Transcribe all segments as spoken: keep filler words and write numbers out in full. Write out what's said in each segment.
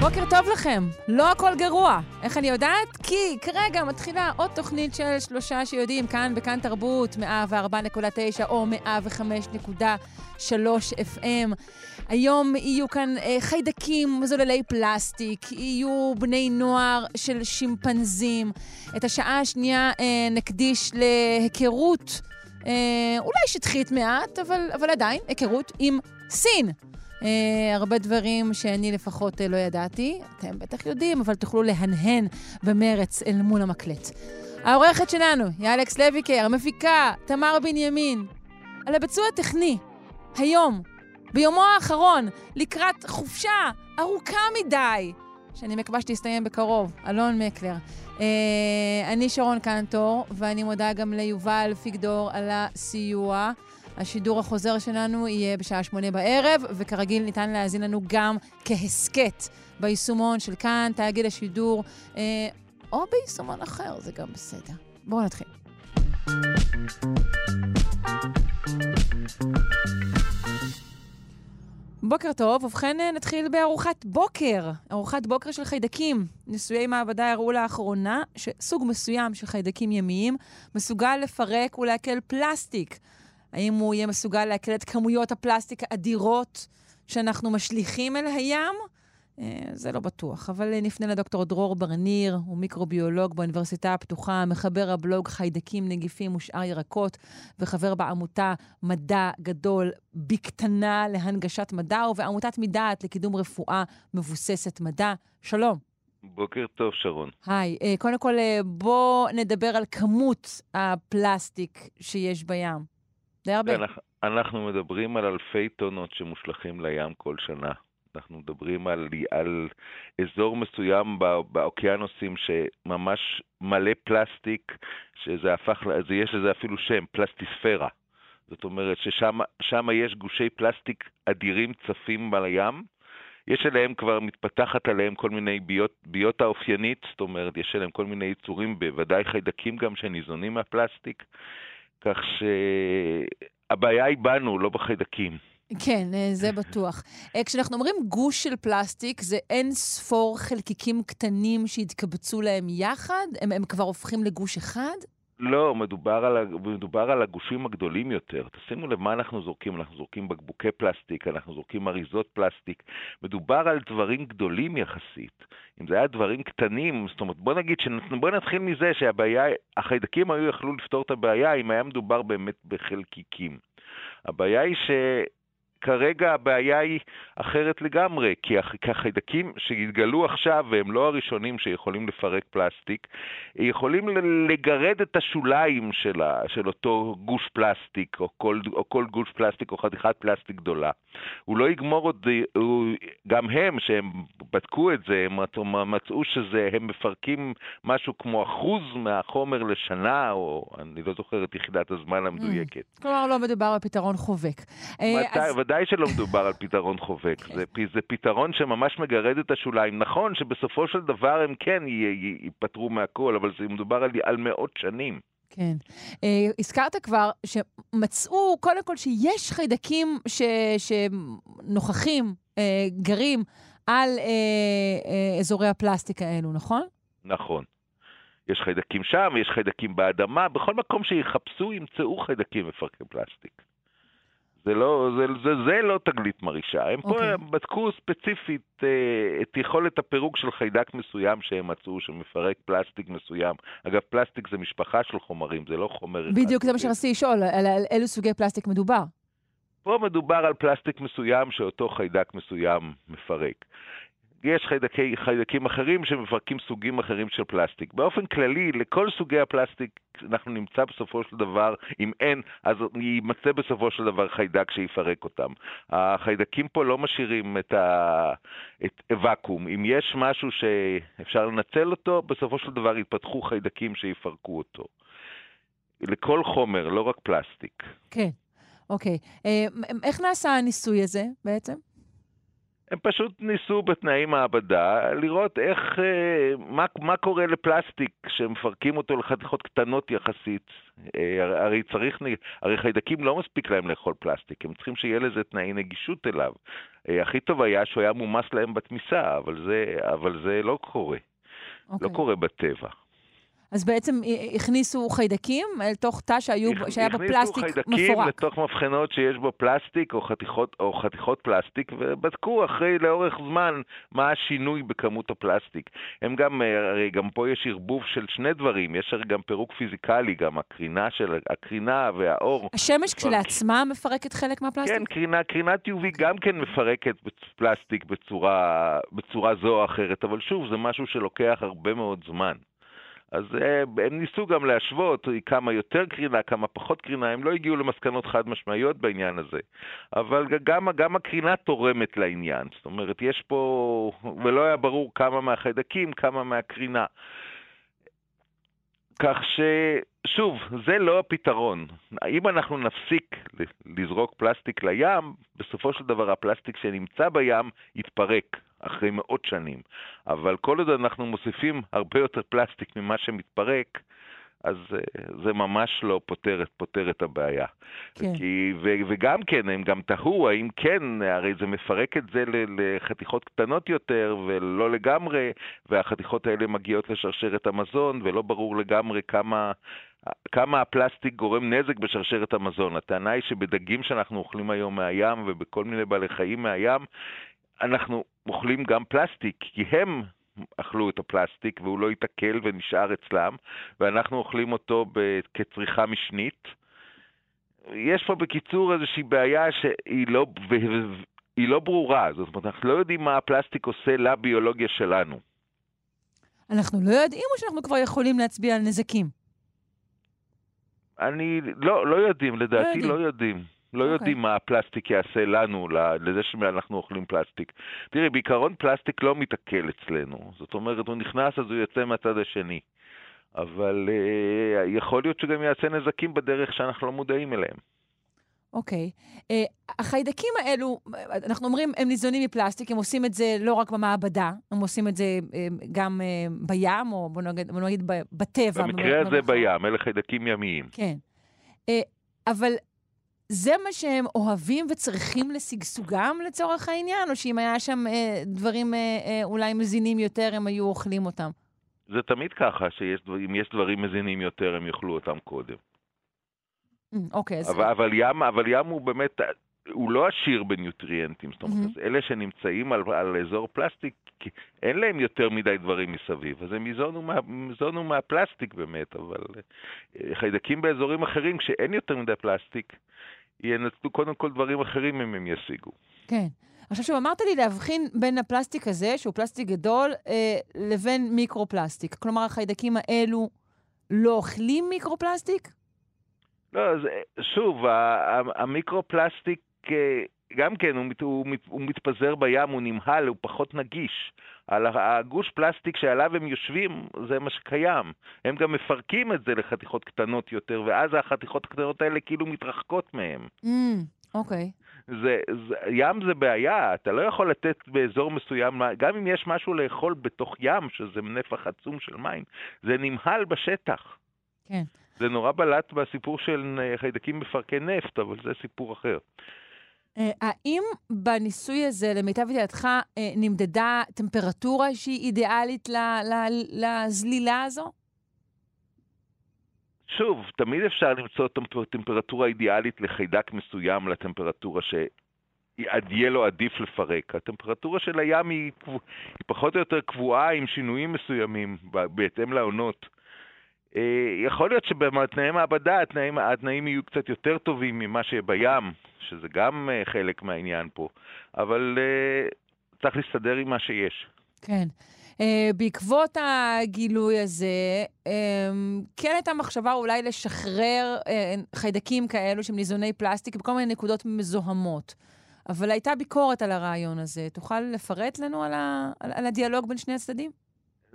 בוקר טוב לכם, לא הכל גרוע. איך אני יודעת? כי כרגע מתחילה עוד תוכנית של שלושה שיודעים, כאן בכאן תרבות, מאה וארבע נקודה תשע או מאה וחמש נקודה שלוש אף אם. היום יהיו כאן חיידקים, זוללי פלסטיק, יהיו בני נוער של שימפנזים. את השעה השנייה נקדיש להיכרות, אולי שטחית מעט, אבל, אבל עדיין, היכרות עם סין. אה, הרבה דברים שאני לפחות לא ידעתי, אתם בטח יודעים, אבל תוכלו להנהן במרץ אל מול המקלט. העורכת שלנו היא אלכס לויקר, המפיקה תמר בנימין, על הביצוע הטכני, היום, ביומו האחרון, לקראת חופשה ארוכה מדי, שאני מקווה שתסתיים בקרוב, אלון מקלר. אני שרון קנטור, ואני מודה גם ליובל פיגדור על הסיוע. השידור החוזר שלנו יהיה בשעה שמונה בערב, וכרגיל ניתן להזין לנו גם כהסקט ביישומון של כאן, תאגיד השידור, או ביישומון אחר, זה גם בסדר. בואו נתחיל. בוקר טוב, ובכן נתחיל בארוחת בוקר, ארוחת בוקר של חיידקים. ניסויי מעבדה הראו לאחרונה שסוג מסוים של חיידקים ימיים מסוגל לפרק ולהקל פלסטיק. האם הוא יהיה מסוגל להקל את כמויות הפלסטיק האדירות שאנחנו משליחים אל הים? זה לא בטוח, אבל נפנה לדוקטור דרור ברניר, הוא מיקרוביולוג באוניברסיטה הפתוחה, מחבר הבלוג חיידקים, נגיפים ושאר ירקות, וחבר בעמותה מדע גדול בקטנה להנגשת מדע, ובעמותת מדעת לקידום רפואה מבוססת מדע. שלום. בוקר טוב, שרון. היי, קודם כל בוא נדבר על כמות הפלסטיק שיש בים. די הרבה. אנחנו מדברים על אלפי טונות שמושלחים לים כל שנה. אנחנו מדברים על, על אזור מסוים בא, באוקיינוסים שממש מלא פלסטיק, שזה הפך, זה יש לזה אפילו שם, פלסטיספרה. זאת אומרת ששם, שם יש גושי פלסטיק אדירים צפים על הים. יש אליהם כבר מתפתחת עליהם כל מיני ביות, ביוטה אופיינית, זאת אומרת, יש אליהם כל מיני יצורים, בוודאי חיידקים גם שניזונים מהפלסטיק, כך שהבעיה היא בנו, לא בחיידקים. כן, זה בטוח. כשאנחנו אומרים גוש של פלסטיק, זה אין ספור חלקיקים קטנים שהתקבצו להם יחד? הם, הם כבר הופכים לגוש אחד? לא, מדובר על, מדובר על הגושים הגדולים יותר. תשימו לב מה אנחנו זורקים. אנחנו זורקים בקבוקי פלסטיק, אנחנו זורקים אריזות פלסטיק. מדובר על דברים גדולים יחסית. אם זה היה דברים קטנים, זאת אומרת, בוא נגיד, בוא נתחיל מזה שהבעיה, החיידקים היו יכלו לפתור את הבעיה אם היה מדובר באמת בחלקיקים. הבעיה היא ש... כרגע הבעיה היא אחרת לגמרי, כי החיידקים שהתגלו עכשיו, והם לא הראשונים שיכולים לפרק פלסטיק, יכולים לגרד את השוליים שלה, של אותו גוש פלסטיק, או כל, או כל גוש פלסטיק, או חתיכת פלסטיק גדולה. הוא לא יגמור עוד, גם הם, שהם בדקו את זה, הם מצאו שזה, הם מפרקים משהו כמו אחוז מהחומר לשנה, או אני לא זוכר את יחידת הזמן המדויקת. כלומר, לא מדובר בפתרון חובק. מתי? ודאי שלא מדובר על פתרון חובק. זה, זה פתרון שממש מגרד את השוליים. נכון שבסופו של דבר הם כן ייפטרו מהכל, אבל זה מדובר על, על מאות שנים. כן. אה, הזכרת כבר שמצאו קודם כל שיש חיידקים ש, שנוכחים, אה, גרים, על אה, אה, אזורי הפלסטיק האלו, נכון? נכון. יש חיידקים שם, יש חיידקים באדמה, בכל מקום שיחפשו ימצאו חיידקים מפרקים פלסטיק. זה לא, זה, זה, זה לא תגלית מרישה. הם okay. פה בדקו ספציפית אה, את יכולת הפירוק של חיידק מסוים שהם מצאו, שמפרק פלסטיק מסוים. אגב, פלסטיק זה משפחה של חומרים, זה לא חומר אחד. בדיוק, זה מה שרציתי לשאול, על אילו סוגי פלסטיק מדובר? פה מדובר על פלסטיק מסוים שאותו חיידק מסוים מפרק. יש חיידקי, חיידקים אחרים שמפרקים סוגים אחרים של פלסטיק. באופן כללי, לכל סוגי הפלסטיק אנחנו נמצא בסופו של דבר, אם אין, אז יימצא בסופו של דבר חיידק שיפרק אותם. החיידקים פה לא משאירים את ה... את הוואקום. אם יש משהו שאפשר לנצל אותו, בסופו של דבר יתפתחו חיידקים שיפרקו אותו. לכל חומר, לא רק פלסטיק. כן, אוקיי. איך נעשה הניסוי הזה בעצם? הם פשוט ניסו בתנאי מעבדה לראות איך, מה, מה קורה לפלסטיק שמפרקים אותו לחתיכות קטנות יחסית. הרי, צריך, הרי חיידקים לא מספיק להם לאכול פלסטיק, הם צריכים שיהיה לזה תנאי נגישות אליו. הכי טוב היה שהוא היה מומס להם בתמיסה, אבל זה, אבל זה לא קורה. Okay. לא קורה בטבע. אז בעצם הכניסו חיידקים אל תוך תא שהיו, שהיה בפלסטיק מפורק. הכניסו חיידקים לתוך מבחנות שיש בו פלסטיק או חתיכות, או חתיכות פלסטיק, ובדקו אחרי לאורך זמן מה השינוי בכמות הפלסטיק. הם גם, הרי גם פה יש ערבוב של שני דברים, יש הרי גם פירוק פיזיקלי, גם הקרינה, של, הקרינה והאור. השמש כשלעצמה מפרקת חלק מהפלסטיק? כן, קרינה, קרינת יו וי גם כן מפרקת פלסטיק בצורה, בצורה זו או אחרת, אבל שוב, זה משהו שלוקח הרבה מאוד זמן. אז הם ניסו גם להשוות כמה יותר קרינה, כמה פחות קרינה, הם לא הגיעו למסקנות חד משמעיות בעניין הזה. אבל גם, גם הקרינה תורמת לעניין, זאת אומרת, יש פה, ולא היה ברור כמה מהחיידקים, כמה מהקרינה. כך ששוב, זה לא הפתרון. אם אנחנו נפסיק לזרוק פלסטיק לים, בסופו של דבר הפלסטיק שנמצא בים יתפרק. אחרי מאות שנים. אבל כל עוד אנחנו מוסיפים הרבה יותר פלסטיק ממה שמתפרק, אז זה ממש לא פותר, פותר את הבעיה. כן. כי, ו, וגם כן, הם גם תהו, האם כן, הרי זה מפרק את זה לחתיכות קטנות יותר, ולא לגמרי, והחתיכות האלה מגיעות לשרשרת המזון, ולא ברור לגמרי כמה, כמה הפלסטיק גורם נזק בשרשרת המזון. הטענה היא שבדגים שאנחנו אוכלים היום מהים, ובכל מיני בעלי חיים מהים, אנחנו אוכלים גם פלסטיק, כי הם אכלו את הפלסטיק והוא לא יתעכל ונשאר אצלם, ואנחנו אוכלים אותו כצריכה משנית. יש פה בקיצור איזושהי בעיה שהיא לא, היא לא ברורה, זאת אומרת, אנחנו לא יודעים מה הפלסטיק עושה לביולוגיה שלנו. אנחנו לא יודעים או שאנחנו כבר יכולים להצביע על נזקים? אני, לא, לא יודעים, לדעתי לא יודעים. לא יודעים מה הפלסטיק יעשה לנו, לזה שאנחנו אוכלים פלסטיק. תראי, בעיקרון פלסטיק לא מתעכל אצלנו. זאת אומרת, הוא נכנס, אז הוא יוצא מהצד השני. אבל יכול להיות שגם יעשה נזקים בדרך שאנחנו לא מודעים אליהם. אוקיי. החיידקים האלו, אנחנו אומרים, הם ניזונים מפלסטיק, הם עושים את זה לא רק במעבדה, הם עושים את זה גם בים, או בוא נגיד בטבע. במקרה הזה בים, אלה חיידקים ימיים. כן. אבל זה מה שהם אוהבים וצריכים לשגשוגם לצורך העניין, או שאם היה שם אה, דברים אה, אה, אולי מזינים יותר, הם היו אוכלים אותם? זה תמיד ככה, שאם יש דברים מזינים יותר, הם יאכלו אותם קודם. אוקיי. אבל, אז... אבל, ים, אבל ים הוא באמת, הוא לא עשיר בניוטריאנטים, זאת אומרת, mm-hmm. אלה שנמצאים על, על אזור פלסטיק, אין להם יותר מדי דברים מסביב, אז הם יזונו מה, יזונו מהפלסטיק באמת, אבל חיידקים באזורים אחרים, כשאין יותר מדי פלסטיק, ינצלו קודם כל דברים אחרים אם הם ישיגו. כן. עכשיו שוב, אמרת לי להבחין בין הפלסטיק הזה, שהוא פלסטיק גדול, אה, לבין מיקרופלסטיק. כלומר, החיידקים האלו לא אוכלים מיקרופלסטיק? לא, זה, שוב, המיקרופלסטיק, גם כן, הוא, הוא, הוא מתפזר בים, הוא נמהל, הוא פחות נגיש. הגוש פלסטיק שעליו הם יושבים, זה מה שקיים. הם גם מפרקים את זה לחתיכות קטנות יותר, ואז החתיכות הקטנות האלה כאילו מתרחקות מהם. אוקיי. זה, זה, ים זה בעיה, אתה לא יכול לתת באזור מסוים, גם אם יש משהו לאכול בתוך ים, שזה נפח עצום של מים, זה נמהל בשטח. כן. זה נורא בלט בסיפור של חיידקים מפרקי נפט, אבל זה סיפור אחר. האם בניסוי הזה, למיטב ידיעתך, נמדדה טמפרטורה שהיא אידיאלית לזלילה הזו? שוב, תמיד אפשר למצוא טמפרטורה אידיאלית לחיידק מסוים לטמפרטורה שיהיה לו עדיף לפרק. הטמפרטורה של הים היא פחות או יותר קבועה עם שינויים מסוימים בהתאם לעונות. יכול להיות שבתנאי מעבדה התנאים יהיו קצת יותר טובים ממה שבים, שזה גם חלק מהעניין פה, אבל צריך להסתדר עם מה שיש. כן. בעקבות הגילוי הזה, כן הייתה מחשבה אולי לשחרר חיידקים כאלו שהם ניזוני פלסטיק בכל מיני נקודות מזוהמות, אבל הייתה ביקורת על הרעיון הזה. תוכל לפרט לנו על הדיאלוג בין שני הצדדים?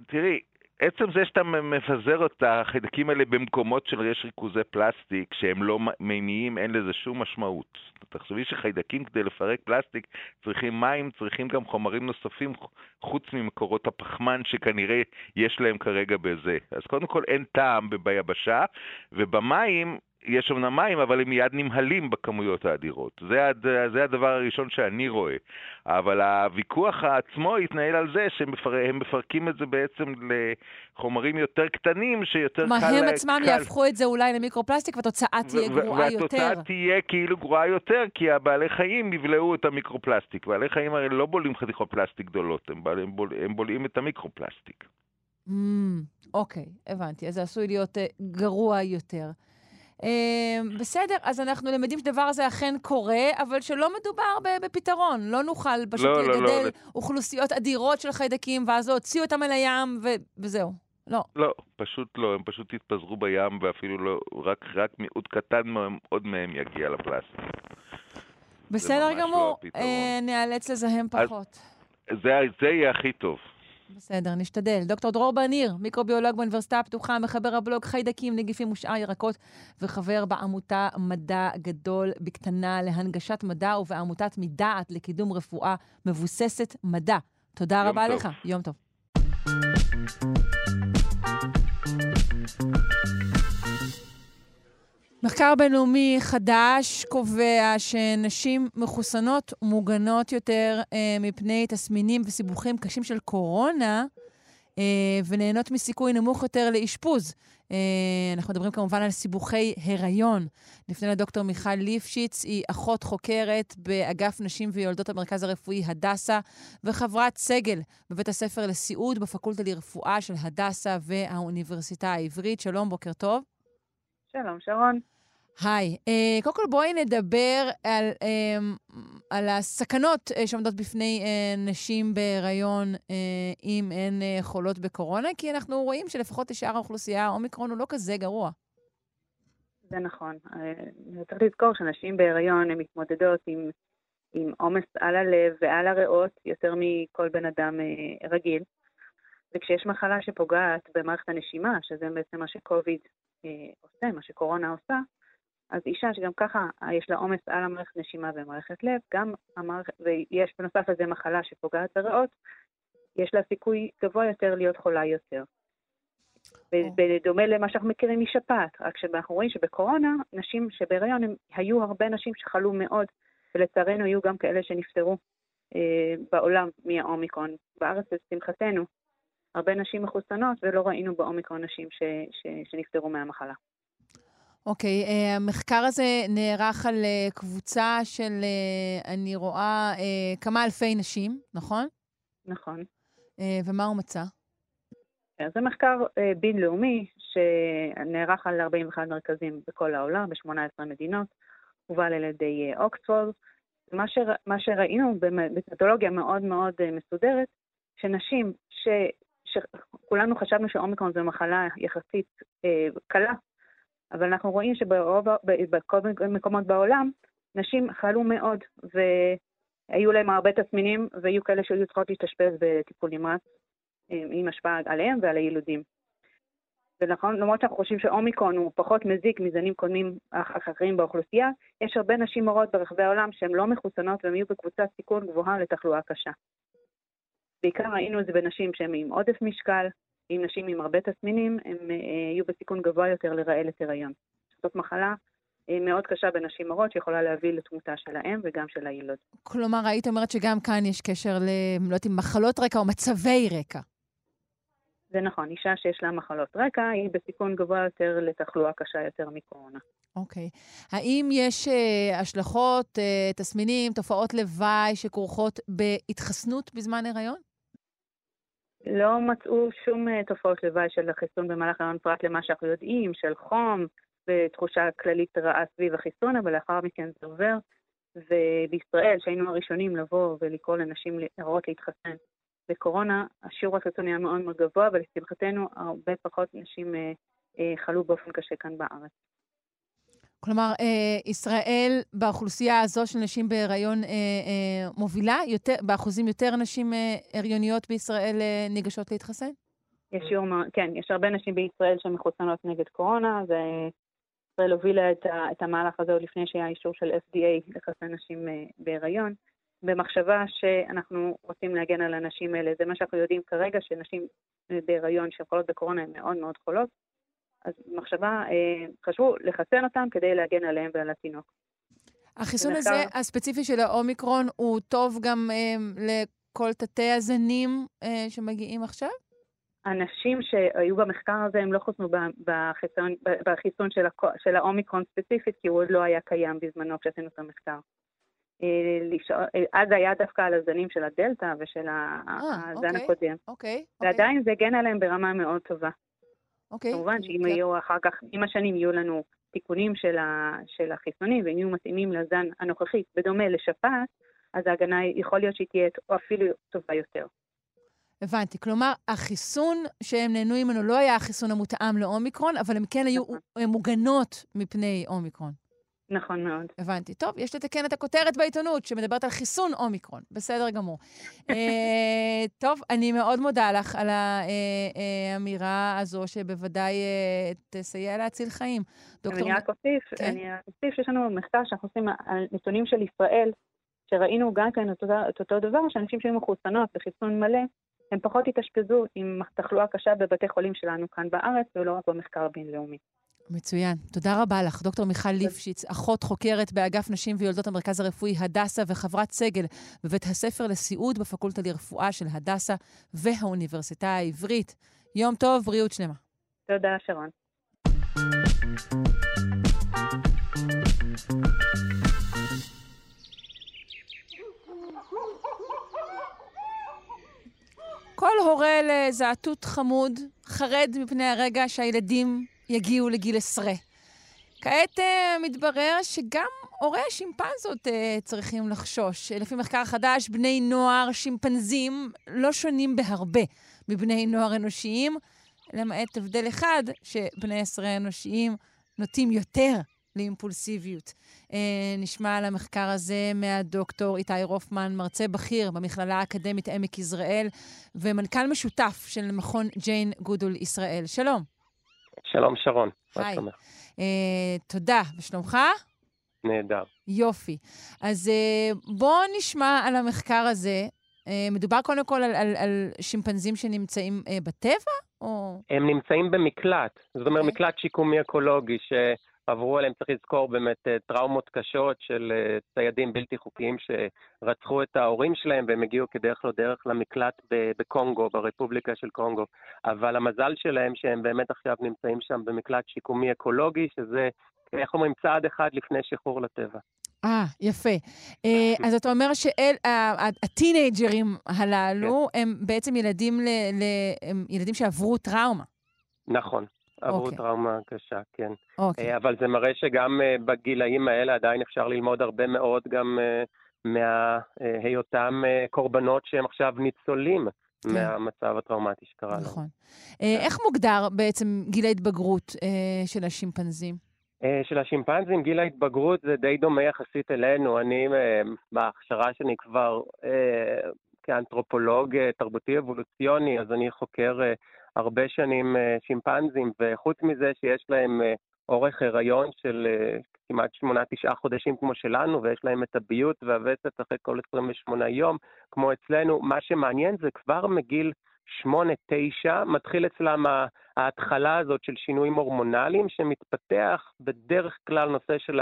תראי, עצם זה שאתה מפזר את החיידקים האלה במקומות שיש ריכוזי פלסטיק, שהם לא מימיים, אין לזה שום משמעות. תחשבי שחיידקים כדי לפרק פלסטיק צריכים מים, צריכים גם חומרים נוספים חוץ ממקורות הפחמן שכנראה יש להם כרגע בזה. אז קודם כל אין טעם ביבשה, ובמים יש אמנם מים, אבל הם מיד נמהלים בכמויות האדירות. זה, הד... זה הדבר הראשון שאני רואה. אבל הוויכוח עצמו יתנהל על זה שהם מפר... מפרקים את זה בעצם לחומרים יותר קטנים, שיותר מה קל... מה הם עצמם קל... יהפכו את זה אולי למיקרופלסטיק, והתוצאה תהיה ו... גרועה והתוצאה יותר. והתוצאה תהיה כאילו גרועה יותר, כי הבעלי חיים יבלעו את המיקרופלסטיק. בעלי חיים הרי לא בולעים חתיכות פלסטיק גדולות, הם, בול... הם, בול... הם בולעים את המיקרופלסטיק. אוקיי, mm, okay, הבנתי. אז זה עשוי להיות uh, גרוע יותר. בסדר, אז אנחנו למדים שדבר הזה אכן קורה, אבל שלא מדובר בפתרון. לא נוכל פשוט לגדל אוכלוסיות אדירות של חיידקים, ואז הוציאו אותם אל הים, וזהו. לא. לא, פשוט לא. הם פשוט יתפזרו בים, ואפילו לא, רק, רק מיעוט קטן עוד מהם יגיע לפלסטיק. בסדר גמור, נאלץ לזהם פחות. זה, זה יהיה הכי טוב. בסדר, נשתדל. דוקטור דרור ברניר, מיקרוביולוג באוניברסיטה הפתוחה, מחבר הבלוג חיידקים, נגיפים ושאר ירקות, וחבר בעמותה מדע גדול בקטנה להנגשת מדע ובעמותת מדעת לקידום רפואה מבוססת מדע. תודה רבה לך. יום טוב. מחקר בינלאומי חדש קובע שנשים מחוסנות מוגנות יותר אה, מפני תסמינים וסיבוכים קשים של קורונה, אה, ונהנות מסיכוי נמוך יותר לאשפוז. אה, אנחנו מדברים כמובן על סיבוכי הריון. לפני לדוקטור מיכל ליפשיץ, היא אחות חוקרת באגף נשים ויולדות המרכז הרפואי הדסה, וחברת סגל בבית הספר לסיעוד בפקולטה לרפואה של הדסה והאוניברסיטה העברית. שלום, בוקר טוב. שלום, שרון. היי, uh, קודם כל בואי נדבר על, um, על הסכנות uh, שעומדות בפני uh, נשים בהיריון uh, אם הן uh, חולות בקורונה, כי אנחנו רואים שלפחות לשאר האוכלוסייה, האומיקרון הוא לא כזה גרוע. זה נכון. Uh, צריך לזכור שנשים בהיריון הן מתמודדות עם, עם עומס על הלב ועל הריאות יותר מכל בן אדם uh, רגיל. וכשיש מחלה שפוגעת במערכת הנשימה, שזה בעצם מה שקוביד עושה, מה שקורונה עושה, אז אישה שגם ככה יש לה עומס על המערכת נשימה ומערכת לב, גם המערכת, ויש בנוסף לזה מחלה שפוגעת בריאות, יש לה סיכוי גבוה יותר להיות חולה יותר. בדומה למה שאנחנו מכירים משפעת, רק שאנחנו רואים שבקורונה, נשים שבהיריון הם, היו הרבה נשים שחלו מאוד, ולצערנו היו גם כאלה שנפטרו אה, בעולם מהאומיקרון. בארץ לשמחתנו, הרבה נשים מחוסנות, ולא ראינו באומיקרון נשים ש, ש, שנפטרו מהמחלה. אוקיי, okay, המחקר הזה נערך על קבוצה של, אני רואה, כמה אלפי נשים, נכון? נכון. ומה הוא מצא? זה מחקר בינלאומי, שנערך על ארבעים ואחד מרכזים בכל העולם, ב-שמונה עשרה מדינות, הובל על ידי אוקספורד. מה, ש, מה שראינו במתודולוגיה מאוד מאוד מסודרת, שנשים ש... שכולנו חשבנו שאומיקרון זו מחלה יחסית אה, קלה, אבל אנחנו רואים שברוב, בכל מקומות בעולם, נשים חלו מאוד, והיו להם הרבה תסמינים, והיו כאלה שהיו צריכות להתאשפז בטיפול נמרץ, עם השפעה עליהם ועל הילודים. ולכן, למרות שאנחנו חושבים שאומיקרון הוא פחות מזיק מזנים קודמים אחרים באוכלוסייה, יש הרבה נשים מורות ברחבי העולם שהן לא מחוסנות, והן יהיו בקבוצת סיכון גבוהה לתחלואה קשה. בעיקר ראינו את זה בנשים שהן עם עודף משקל, עם נשים עם הרבה תסמינים, הן יהיו בסיכון גבוה יותר לרעלת הריון. זאת מחלה מאוד קשה בנשים מרות, שיכולה להביא לתמותה שלהם וגם של הילוד. כלומר, היית אומרת שגם כאן יש קשר למחלות רקע או מצבי רקע. זה נכון, אישה שיש לה מחלות רקע, היא בסיכון גבוה יותר לתחלואה קשה יותר מקורונה. אוקיי. האם יש אה, השלכות, אה, תסמינים, תופעות לוואי שכרוכות בהתחסנות בזמן הריון? לא מצאו שום אה, תופעות לוואי של החיסון במהלך הריון, פרט למה שאנחנו יודעים, של חום ותחושה כללית רעה סביב החיסון, אבל לאחר מכן זה עובר. ובישראל, שהיינו הראשונים לבוא ולקרוא לנשים להראות להתחסן, בקורונה השיעור החיסון היה מאוד מאוד גבוה, אבל לשמחתנו הרבה פחות נשים אה, אה, חלו באופן קשה כאן בארץ. כלומר, אה, ישראל באוכלוסייה הזו של נשים בהיריון אה, אה, מובילה, יותר, באחוזים יותר נשים אה, הריוניות בישראל אה, ניגשות להתחסן? יש שיעור, כן, יש הרבה נשים בישראל שמחוסנות נגד קורונה, וישראל הובילה את, ה, את המהלך הזה עוד לפני שהיה אישור של אף די איי לחסן נשים בהיריון, במחשבה שאנחנו רוצים להגן על הנשים האלה. זה מה שאנחנו יודעים כרגע, שנשים בהיריון שחולות בקורונה הן מאוד מאוד חולות, אז במחשבה חשבו לחסן אותם כדי להגן עליהם ועל התינוק. החיסון הזה, כך... הספציפי של האומיקרון, הוא טוב גם אה, לכל תתי הזנים אה, שמגיעים עכשיו? אנשים שהיו במחקר הזה, הם לא חוסנו בחיסון, בחיסון של, הקו, של האומיקרון ספציפית, כי הוא עוד לא היה קיים בזמנו כשעשינו את המחקר. אז היה דווקא על הזנים של הדלטה ושל הזן הקודם. ועדיין זה הגן עליהם ברמה מאוד טובה. כמובן שאם יהיו אחר כך, עם השנים יהיו לנו תיקונים של החיסונים, והם יהיו מתאימים לזן הנוכחי, בדומה לשפעת, אז ההגנה יכול להיות שהיא תהיה אפילו טובה יותר. הבנתי, כלומר, החיסון שהם נהנו ממנו לא היה החיסון המותאם לאומיקרון, אבל הם כן היו מוגנות מפני אומיקרון. נכון מאוד. הבנתי. טוב, יש לתקן את הכותרת בעיתונות שמדברת על חיסון אומיקרון. בסדר גמור. טוב, אני מאוד מודה לך על האמירה הזו שבוודאי תסייע להציל חיים. אני רק אוסיף, אני אוסיף שיש לנו מחקר שאנחנו עושים על נתונים של ישראל, שראינו גם כאן את אותו דבר, שאנשים שהיו מחוסנות בחיסון מלא, הם פחות התאשפזו עם תחלואה קשה בבתי חולים שלנו כאן בארץ, ולא רק במחקר בינלאומי. מצוין. תודה רבה לך, דוקטור מיכל ליפשיץ, אחות חוקרת באגף נשים ויולדות המרכז הרפואי הדסה וחברת סגל בבית הספר לסיעוד בפקולטה לרפואה של הדסה והאוניברסיטה העברית. יום טוב, בריאות שלמה. תודה, שרון. כל הורה לזעתות חמוד חרד מפני הרגע שהילדים יגיעו לגיל עשרה. כעת מתברר שגם הורי השימפנזות צריכים לחשוש. לפי מחקר חדש, בני נוער שימפנזים לא שונים בהרבה מבני נוער אנושיים, למעט הבדל אחד, שבני עשרה אנושיים נוטים יותר לאימפולסיביות. נשמע על המחקר הזה מהדוקטור איתי רופמן, מרצה בכיר במכללה האקדמית עמק יזרעאל, ומנכ"ל משותף של מכון ג'יין גודול ישראל. שלום. שלום שרון. היי. תודה. ושלומך? נהדר. יופי. אז בואו נשמע על המחקר הזה. מדובר קודם כל על שימפנזים שנמצאים בטבע? הם נמצאים במקלט. זאת אומרת, מקלט שיקומי אקולוגי ש... עברו עליהם, צריך לזכור באמת טראומות קשות של ציידים בלתי חוקיים שרצחו את ההורים שלהם, והם הגיעו כדרך לא דרך למקלט בקונגו, ברפובליקה של קונגו. אבל המזל שלהם שהם באמת עכשיו נמצאים שם במקלט שיקומי אקולוגי, שזה, איך אומרים, צעד אחד לפני שחרור לטבע. אה, יפה. אז אתה אומר שהטינג'רים הללו הם בעצם ילדים ילדים שעברו טראומה. נכון. עברו okay. טראומה קשה, כן. Okay. אבל זה מראה שגם בגילאים האלה עדיין אפשר ללמוד הרבה מאוד גם מהיותם קורבנות שהם עכשיו ניצולים okay. מהמצב הטראומטי שקרה נכון. לנו. נכון. איך מוגדר בעצם גיל ההתבגרות של השימפנזים? של השימפנזים, גיל ההתבגרות זה די דומה יחסית אלינו. אני, בהכשרה שאני כבר כאנתרופולוג תרבותי אבולוציוני, אז אני חוקר... הרבה שנים שימפנזים, וחוץ מזה שיש להם אורך הריון של כמעט שמונה תשעה חודשים כמו שלנו, ויש להם את הביות והווסת אחרי כל עשרים ושמונה יום כמו אצלנו, מה שמעניין זה כבר מגיל שמונה תשע מתחיל אצלם ההתחלה הזאת של שינויים הורמונליים שמתפתח בדרך כלל נושא של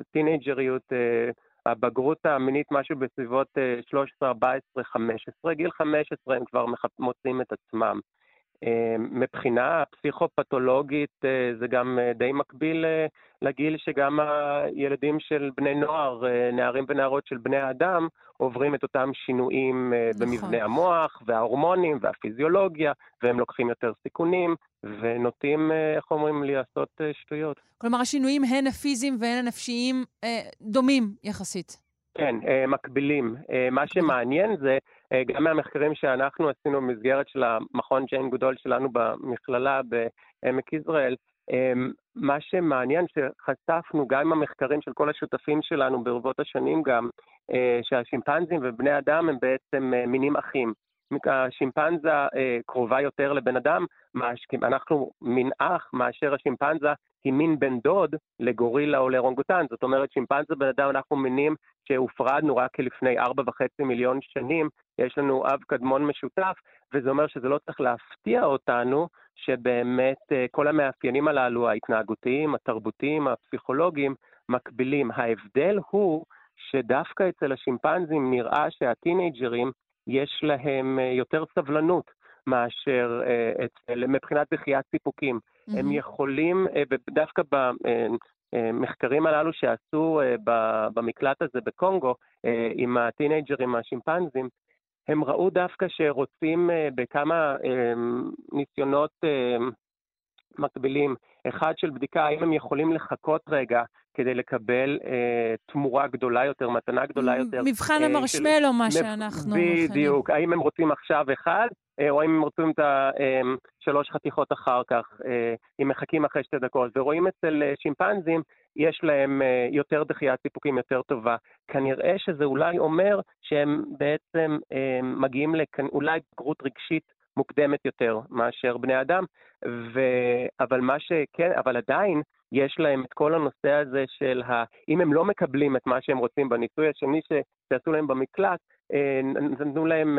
הטינג'ריות, הבגרות המינית, משהו בסביבות שלוש עשרה, ארבע עשרה, חמש עשרה. גיל חמש עשרה הם כבר מוצאים את עצמם. מבחינה פסיכופתולוגית זה גם די מקביל לגיל שגם הילדים של בני נוער, נערים ונערות של בני האדם, עוברים את אותם שינויים נכון. במבנה המוח וההורמונים והפיזיולוגיה, והם לוקחים יותר סיכונים ונוטים, איך אומרים, לעשות שטויות. כלומר, השינויים הן הפיזיים והן הנפשיים דומים יחסית. כן, מקבילים. מה שמעניין זה, גם מהמחקרים שאנחנו עשינו במסגרת של המכון ג'יין גודול שלנו במכללה בעמק יזרעאל, מה שמעניין שחשפנו גם עם המחקרים של כל השותפים שלנו ברבות השנים גם, שהשימפנזים ובני אדם הם בעצם מינים אחים. השימפנזה קרובה יותר לבן אדם, אנחנו מין אח מאשר השימפנזה היא מין בן דוד לגורילה או לרונגוטן, זאת אומרת שימפנזה בן אדם אנחנו מינים שהופרדנו רק כלפני ארבע וחצי מיליון שנים, יש לנו אב קדמון משותף, וזה אומר שזה לא צריך להפתיע אותנו שבאמת כל המאפיינים הללו, ההתנהגותיים, התרבותיים, הפסיכולוגיים, מקבילים. ההבדל הוא שדווקא אצל השימפנזים נראה שהטינג'רים יש להם יותר סבלנות מאשר אצל, מבחינת דחיית סיפוקים. Mm-hmm. הם יכולים, דווקא במחקרים הללו שעשו במקלט הזה בקונגו, עם הטינג'רים, השימפנזים, הם ראו דווקא שרוצים בכמה ניסיונות מקבילים, אחד של בדיקה, האם הם יכולים לחכות רגע כדי לקבל אה, תמורה גדולה יותר, מתנה גדולה יותר. מבחן אה, המרשמל או של... מה שאנחנו... בדיוק, האם הם רוצים עכשיו אחד, אה, או האם הם רוצים את השלוש אה, חתיכות אחר כך, אה, אם מחכים אחרי שתי דקות, ורואים אצל אה, שימפנזים, יש להם אה, יותר דחיית סיפוקים יותר טובה. כנראה שזה אולי אומר שהם בעצם אה, מגיעים לכאן, אולי בגרות רגשית, מוקדמת יותר מאשר בני אדם, ו... אבל מה שכן, אבל עדיין יש להם את כל הנושא הזה של ה... אם הם לא מקבלים את מה שהם רוצים בניסוי השני שעשו להם במקלט, נתנו להם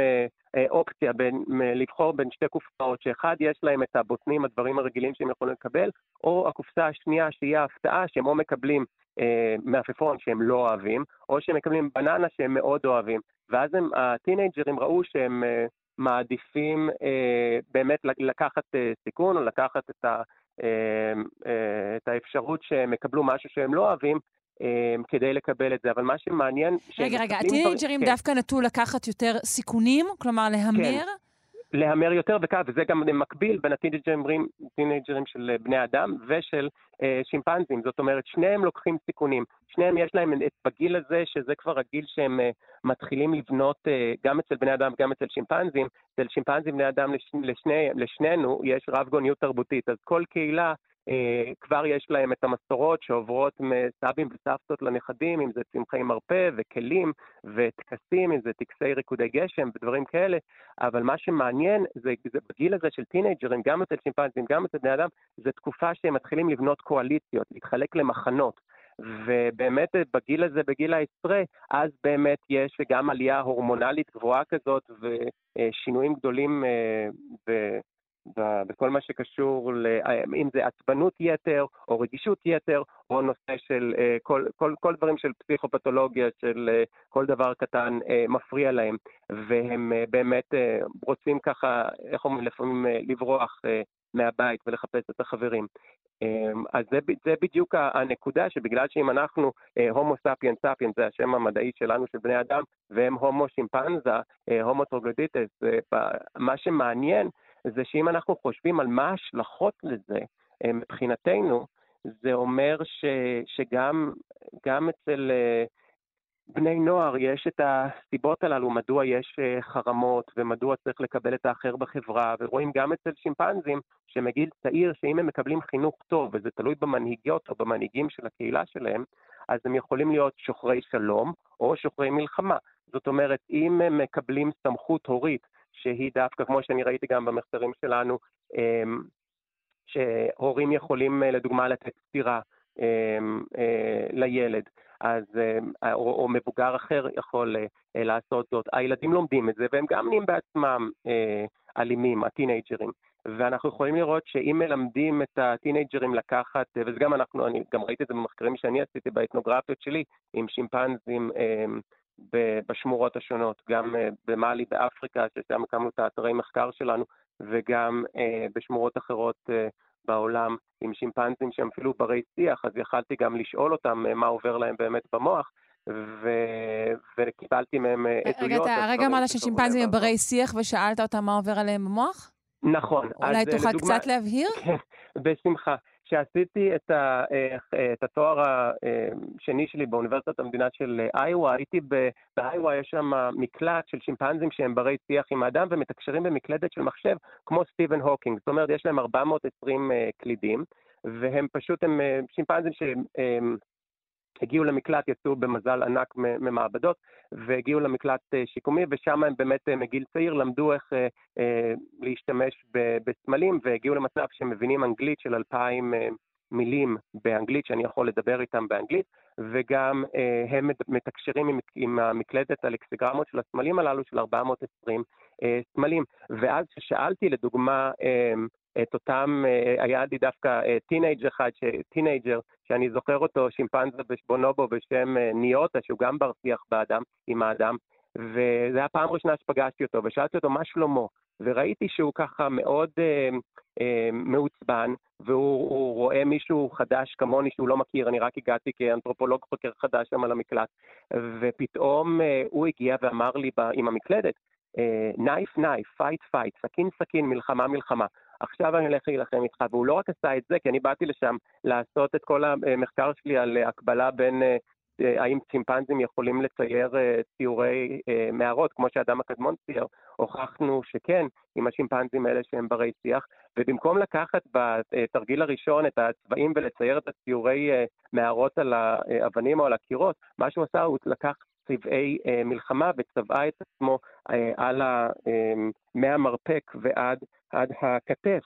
אופציה בין... לבחור בין שתי קופסאות, שאחד יש להם את הבוטנים, הדברים הרגילים שהם יכולים לקבל, או הקופסא השנייה שהיא ההפתעה שהם או מקבלים מעפפון שהם לא אוהבים, או שהם מקבלים בננה שהם מאוד אוהבים, ואז הם, הטינג'רים ראו שהם... מעדיפים אה, באמת לקחת אה, סיכון או לקחת את, ה, אה, אה, את האפשרות שהם יקבלו משהו שהם לא אוהבים אה, כדי לקבל את זה. אבל מה שמעניין... רגע, רגע, הטינג'רים כבר... דווקא נטו לקחת יותר סיכונים? כלומר, להמר? כן, להמר יותר וכך, וזה גם מקביל בין הטינג'רים, הטינג'רים של בני אדם ושל אה, שימפנזים. זאת אומרת, שניהם לוקחים סיכונים. שניהם יש להם את בגיל הזה, שזה כבר הגיל שהם אה, מתחילים לבנות אה, גם אצל בני אדם וגם אצל שימפנזים. אצל שימפנזים בני אדם לש, לשני, לשנינו יש רב-גוניות תרבותית. אז כל קהילה אה, כבר יש להם את המסורות שעוברות מסבים וסבתות לנכדים, אם זה צמחי מרפא וכלים וטקסים, אם זה טקסי ריקודי גשם ודברים כאלה. אבל מה שמעניין זה, זה בגיל הזה של טינג'רים, גם אצל שימפנזים, גם אצל בני אדם, זה תקופה שהם מתחילים לבנות קואליציות, להתחלק למחנות. ובאמת בגיל הזה, בגיל ה-עשרה, אז באמת יש גם עלייה הורמונלית גבוהה כזאת, ושינויים גדולים בכל מה שקשור, אם זה עצבנות יתר, או רגישות יתר, או נושא של כל, כל, כל דברים של פסיכופתולוגיה, של כל דבר קטן מפריע להם, והם באמת רוצים ככה, איך אומרים, לפעמים לברוח מהבית ולחפש את החברים. אז זה, זה בדיוק הנקודה, שבגלל שאם אנחנו הומו סאפיאנס סאפיאנס, זה השם המדעי שלנו של בני אדם, והם הומו שימפנזה, הומו טרוגלודיטס, מה שמעניין זה שאם אנחנו חושבים על מה ההשלכות לזה מבחינתנו, זה אומר ש, שגם גם אצל בני נוער יש את הסיבות הללו, מדוע יש חרמות ומדוע צריך לקבל את האחר בחברה, ורואים גם אצל שימפנזים שמגיל צעיר שאם הם מקבלים חינוך טוב, וזה תלוי במנהיגות או במנהיגים של הקהילה שלהם, אז הם יכולים להיות שוחרי שלום או שוחרי מלחמה. זאת אומרת, אם הם מקבלים סמכות הורית, שהיא דווקא, כמו שאני ראיתי גם במחקרים שלנו, שהורים יכולים לדוגמה לתת סתירה לילד, אז או, או מבוגר אחר יכול אה, לעשות זאת. הילדים לומדים את זה, והם גם נהיים בעצמם אה, אלימים, הטינג'רים. ואנחנו יכולים לראות שאם מלמדים את הטינג'רים לקחת, וזה גם אנחנו, אני גם ראיתי את זה במחקרים שאני עשיתי באתנוגרפיות שלי, עם שימפנזים אה, ב, בשמורות השונות, גם אה, במאלי, באפריקה, ששם הקמנו את האתרי מחקר שלנו, וגם אה, בשמורות אחרות אה, בעולם עם שימפנזים שהם אפילו ברי שיח, אז יכלתי גם לשאול אותם מה עובר להם באמת במוח, ו... וקיבלתי מהם עדויות. הרגע אמרת ששימפנזים הם ברי שיח, ושאלת אותם מה עובר עליהם במוח? נכון. אולי תוכל לדוגמה... קצת להבהיר? בשמחה. כשעשיתי את, ה... את התואר השני שלי באוניברסיטת המדינה של איווה, הייתי ב... באיווה, יש שם מקלט של שימפנזים שהם ברי שיח עם האדם, ומתקשרים במקלדת של מחשב כמו סטיבן הוקינג. זאת אומרת, יש להם ארבע מאות ועשרים קלידים, והם פשוט, הם שימפנזים שהם הגיעו למקלט, יצאו במזל ענק ממעבדות, והגיעו למקלט שיקומי, ושם הם באמת מגיל צעיר למדו איך להשתמש בסמלים, והגיעו למצב שמבינים אנגלית של אלפיים מילים באנגלית, שאני יכול לדבר איתם באנגלית, וגם הם מתקשרים עם המקלדת הלקסיגרמות של הסמלים הללו, של ארבע מאות ועשרים סמלים. ואז ששאלתי לדוגמה את אותם, היה לי דווקא טינאג'ר אחד, טינאג'ר שאני זוכר אותו, שימפנזה בונובו בשם ניוטה, שהוא גם בר שיח באדם, עם האדם, וזה היה פעם ראשונה שפגשתי אותו, ושאלתי אותו מה שלמה, וראיתי שהוא ככה מאוד אה, אה, מעוצבן, והוא רואה מישהו חדש כמוני שהוא לא מכיר, אני רק הגעתי כאנתרופולוג חוקר חדש שם על המקלט, ופתאום אה, הוא הגיע ואמר לי ב, עם המקלדת, נייף נייף, פייט פייט, סכין סכין, מלחמה מלחמה, עכשיו אני הולך להילחם איתך, והוא לא רק עשה את זה, כי אני באתי לשם לעשות את כל המחקר שלי על הקבלה בין האם צימפנזים יכולים לצייר ציורי מערות, כמו שאדם הקדמון צייר, הוכחנו שכן, עם השימפנזים האלה שהם ברי שיח, ובמקום לקחת בתרגיל הראשון את הצבעים ולצייר את הציורי מערות על האבנים או על הקירות, מה שהוא עשה הוא לקח צבעי מלחמה וצבעה את עצמו על מהמרפק ועד עד הכתף,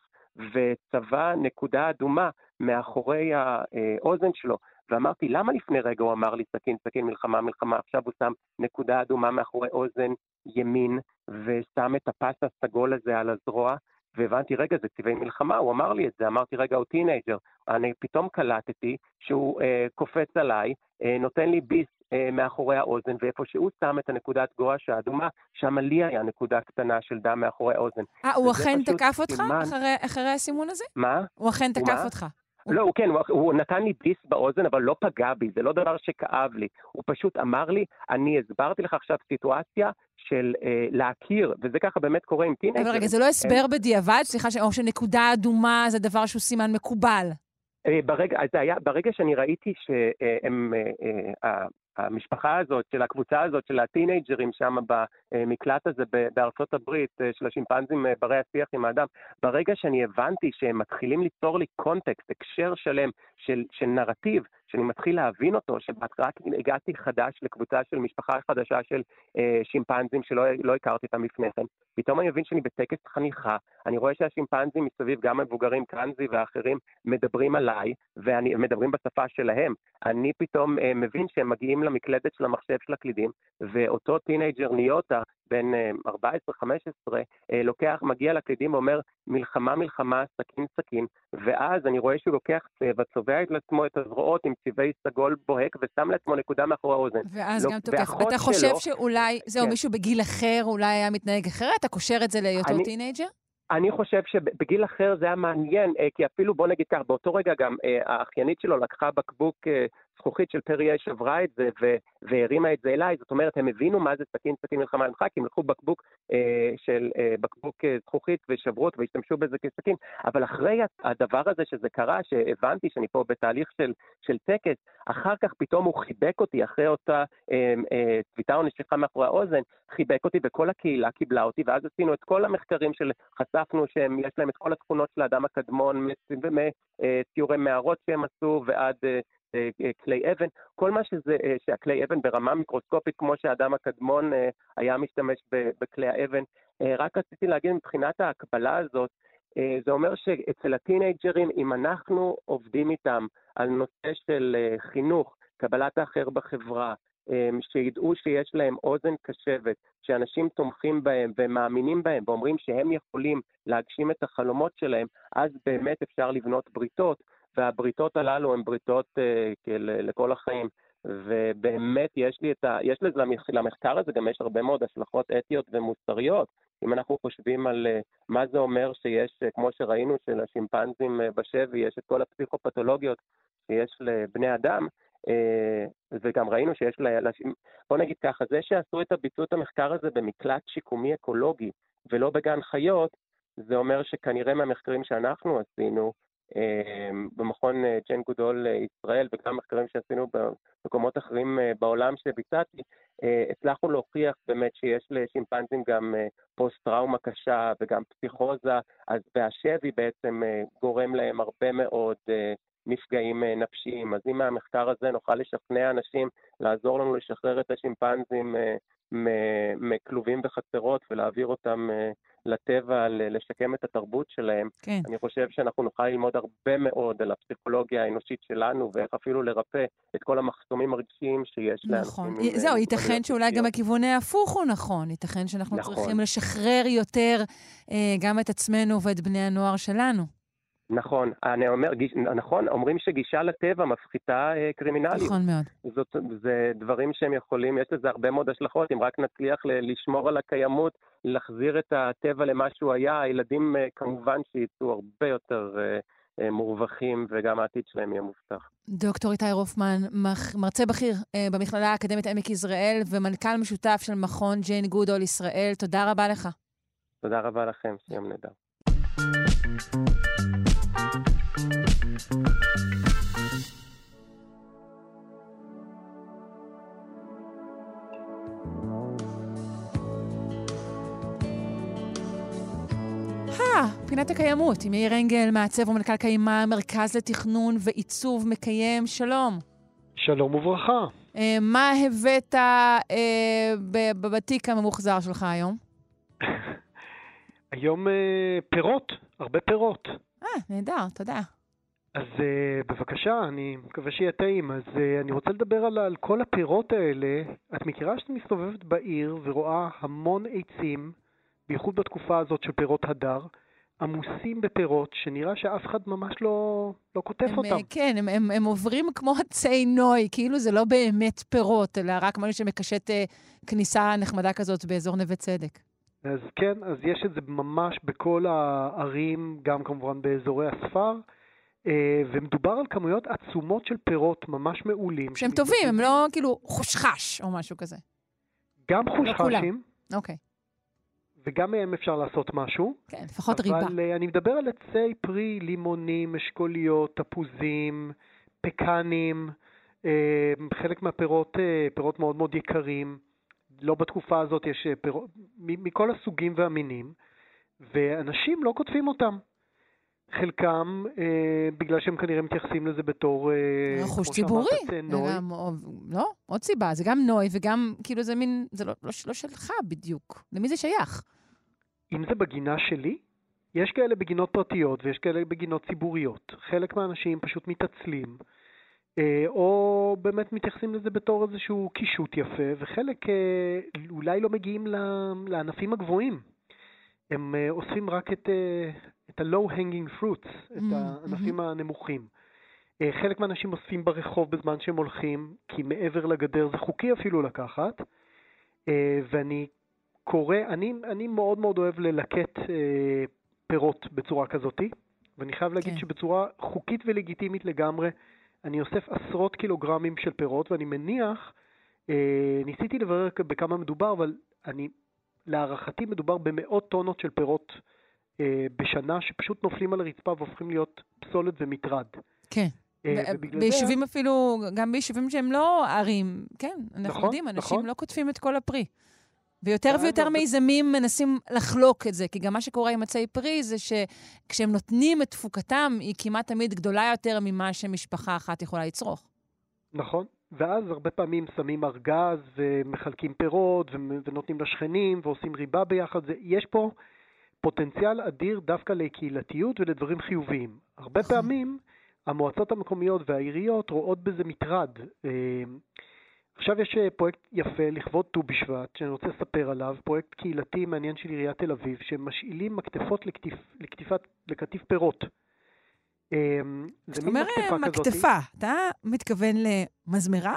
וצבע נקודה אדומה מאחורי האוזן שלו, ואמרתי, למה לפני רגע הוא אמר לי סכין, סכין, מלחמה, מלחמה, עכשיו הוא שם נקודה אדומה מאחורי אוזן ימין, ושם את הפס הסגול הזה על הזרוע, והבנתי, רגע, זה צבעי מלחמה, הוא אמר לי את זה, אמרתי, רגע, הוא טינאג'ר, אני פתאום קלטתי שהוא אה, קופץ עליי, אה, נותן לי ביס אה, מאחורי האוזן, ואיפה שהוא שם את הנקודת גורש האדומה, שם לי היה נקודה קטנה של דם מאחורי האוזן. אה, הוא אכן תקף אותך סימן... אחרי, אחרי הסימון הזה? מה? הוא אכן הוא תקף מה? אותך. לא, הוא כן, הוא, הוא נתן לי ביס באוזן, אבל לא פגע בי, זה לא דבר שכאב לי. הוא פשוט אמר לי, אני הסברתי לך עכשיו סיטואציה של אה, להכיר, וזה ככה באמת קורה עם טינאג'ר. אבל רגע, זה לא הסבר בדיעבד, סליחה, או שנקודה אדומה זה דבר שהוא סימן מקובל. אה, ברגע, זה היה, ברגע שאני ראיתי שהם... אה, אה, אה, המשפחה הזאת, של הקבוצה הזאת, של הטינאג'רים שם במקלט הזה בארצות הברית, של השימפנזים ברי השיח עם האדם, ברגע שאני הבנתי שהם מתחילים ליצור לי קונטקסט, הקשר שלם של, של נרטיב, שאני מתחיל להבין אותו, שבהתחלה הגעתי חדש לקבוצה של משפחה חדשה של אה, שימפנזים שלא לא הכרתי אותם לפני כן. פתאום אני מבין שאני בטקס חניכה, אני רואה שהשימפנזים מסביב, גם מבוגרים, קנזי ואחרים, מדברים עליי, ומדברים בשפה שלהם. אני פתאום אה, מבין שהם מגיעים למקלדת של המחשב של הקלידים, ואותו טינאג'ר ניוטה, בין ארבע עשרה חמש עשרה, לוקח, מגיע לקלידים, אומר, מלחמה, מלחמה, סכין, סכין, ואז אני רואה שהוא לוקח צבע, צובע את לעצמו את הזרועות עם צבעי סגול בוהק, ושם לעצמו נקודה מאחורי האוזן. ואז לא, גם תוקף. אתה חושב שלו, שאולי, זהו, כן. מישהו בגיל אחר אולי היה מתנהג אחרת? אתה קושר את זה להיותו אני... טינאג'ר? אני חושב שבגיל אחר זה היה מעניין, כי אפילו בוא נגיד כך, באותו רגע גם האחיינית שלו לקחה בקבוק זכוכית של פריה, שברה את זה והרימה את זה אליי, זאת אומרת, הם הבינו מה זה סכין סכין מלחמה מלחמה, כי הם לקחו בקבוק של בקבוק זכוכית ושברות והשתמשו בזה כסכין, אבל אחרי הדבר הזה שזה קרה, שהבנתי שאני פה בתהליך של, של טקס, אחר כך פתאום הוא חיבק אותי, אחרי אותה צביטה או נשיכה מאחורי האוזן, חיבק אותי וכל הקהילה קיבלה אותי, ואז עשינו את כל המחקרים של חשפנו שיש להם את כל התכונות של האדם הקדמון, מציורי מערות שהם עשו ועד כלי אבן, כל מה שזה, שהכלי אבן ברמה מיקרוסקופית, כמו שהאדם הקדמון היה משתמש בכלי האבן. רק רציתי להגיד, מבחינת ההקבלה הזאת, זה אומר שאצל הטינאג'רים, אם אנחנו עובדים איתם על נושא של חינוך, קבלת האחר בחברה, שידעו שיש להם אוזן קשבת, שאנשים תומכים בהם ומאמינים בהם ואומרים שהם יכולים להגשים את החלומות שלהם, אז באמת אפשר לבנות בריתות, והבריתות הללו הן בריתות uh, לכל החיים. ובאמת יש לי את ה... יש לזה למחקר הזה גם יש הרבה מאוד השלכות אתיות ומוסריות. אם אנחנו חושבים על מה זה אומר שיש, כמו שראינו של השימפנזים בשבי, יש את כל הפסיכופתולוגיות שיש לבני אדם, וגם ראינו שיש לה... בוא נגיד ככה, זה שעשו את הביצות המחקר הזה במקלט שיקומי אקולוגי ולא בגן חיות, זה אומר שכנראה מהמחקרים שאנחנו עשינו במכון ג'יין גודול ישראל וגם מחקרים שעשינו במקומות אחרים בעולם שביצעתי, הצלחנו להוכיח באמת שיש לשימפנזים גם פוסט-טראומה קשה וגם פסיכוזה, אז והשבי בעצם גורם להם הרבה מאוד מפגעים נפשיים. אז אם המחקר הזה נוכל לשכנע אנשים, לעזור לנו לשחרר את השימפנזים מכלובים וחצרות ולהעביר אותם לטבע, לשקם את התרבות שלהם, כן. אני חושב שאנחנו נוכל ללמוד הרבה מאוד על הפסיכולוגיה האנושית שלנו, ואיך אפילו לרפא את כל המחסומים הרגשיים שיש לנו. נכון, זהו, ייתכן שאולי גם הכיוון ההפוך הוא נכון, ייתכן שאנחנו נכון. צריכים לשחרר יותר גם את עצמנו ואת בני הנוער שלנו. נכון, אני אומר, נכון, אומרים שגישה לטבע מפחיתה קרימינלית. נכון מאוד. זאת, זה דברים שהם יכולים, יש לזה הרבה מאוד השלכות, אם רק נצליח לשמור על הקיימות, להחזיר את הטבע למה שהוא היה, הילדים כמובן שיצאו הרבה יותר מורווחים, וגם העתיד שלהם יהיה מובטח. דוקטור איתי רופמן, מרצה בכיר במכללה האקדמית עמק יזרעאל, ומנכ"ל משותף של מכון ג'יין גודול ישראל, תודה רבה לך. תודה רבה לכם, שיום נהדר. פינת הקיימות, עם יאיר אנגל, מעצב ומנכ"ל קיימה, מרכז לתכנון ועיצוב מקיים, שלום. שלום וברכה. אה, מה הבאת אה, בבתיק הממוחזר שלך היום? היום אה, פירות, הרבה פירות. אה, נהדר, תודה. אז אה, בבקשה, אני מקווה שיהיה טעים, אז אה, אני רוצה לדבר על, על כל הפירות האלה. את מכירה שאת מסתובבת בעיר ורואה המון עצים, בייחוד בתקופה הזאת של פירות הדר, עמוסים בפירות, שנראה שאף אחד ממש לא, לא כותף הם, אותם. כן, הם, הם, הם עוברים כמו עצי נוי, כאילו זה לא באמת פירות, אלא רק משהו שמקשט אה, כניסה נחמדה כזאת באזור נווה צדק. אז כן, אז יש את זה ממש בכל הערים, גם כמובן באזורי הספר, אה, ומדובר על כמויות עצומות של פירות ממש מעולים. שהם טובים, הם לא כאילו חושחש או משהו כזה. גם חושחשים. לא אוקיי. וגם מהם אפשר לעשות משהו. כן, לפחות ריבה. אבל uh, אני מדבר על עצי פרי, לימונים, אשכוליות, תפוזים, פקנים, uh, חלק מהפירות, uh, פירות מאוד מאוד יקרים. לא בתקופה הזאת יש uh, פירות, מ- מכל הסוגים והמינים, ואנשים לא כותבים אותם. חלקם, uh, בגלל שהם כנראה מתייחסים לזה בתור... Uh, רכוש ציבורי. אלם, או, לא, עוד סיבה, זה גם נוי, וגם כאילו זה מין, זה לא, לא, לא שלך בדיוק. למי זה שייך? אם זה בגינה שלי, יש כאלה בגינות פרטיות ויש כאלה בגינות ציבוריות. חלק מהאנשים פשוט מתעצלים, או באמת מתייחסים לזה בתור איזשהו קישוט יפה, וחלק אולי לא מגיעים לענפים הגבוהים. הם אוספים רק את, את ה-low-hanging fruits, את הענפים הנמוכים. חלק מהאנשים אוספים ברחוב בזמן שהם הולכים, כי מעבר לגדר זה חוקי אפילו לקחת, ואני... קורא, אני, אני מאוד מאוד אוהב ללקט אה, פירות בצורה כזאת, ואני חייב להגיד כן. שבצורה חוקית ולגיטימית לגמרי, אני אוסף עשרות קילוגרמים של פירות, ואני מניח, אה, ניסיתי לברר בכמה מדובר, אבל אני, להערכתי מדובר במאות טונות של פירות אה, בשנה, שפשוט נופלים על הרצפה והופכים להיות פסולת ומטרד. כן. ביישובים זה... אפילו, גם ביישובים שהם לא ערים, כן, אנחנו נכון, יודעים, אנשים נכון. לא כותבים את כל הפרי. ויותר ויותר מיזמים מנסים לחלוק את זה, כי גם מה שקורה עם עצי פרי זה שכשהם נותנים את תפוקתם, היא כמעט תמיד גדולה יותר ממה שמשפחה אחת יכולה לצרוך. נכון, ואז הרבה פעמים שמים ארגז ומחלקים פירות ונותנים לשכנים ועושים ריבה ביחד. יש פה פוטנציאל אדיר דווקא לקהילתיות ולדברים חיוביים. הרבה פעמים המועצות המקומיות והעיריות רואות בזה מטרד. עכשיו יש פרויקט יפה לכבוד ט"ו בשבט, שאני רוצה לספר עליו, פרויקט קהילתי מעניין של עיריית תל אביב, שמשאילים מקטפות לכתיפ, לכתיפת, לכתיף פירות. זאת אומרת, מקטפה, אתה מתכוון למזמרה?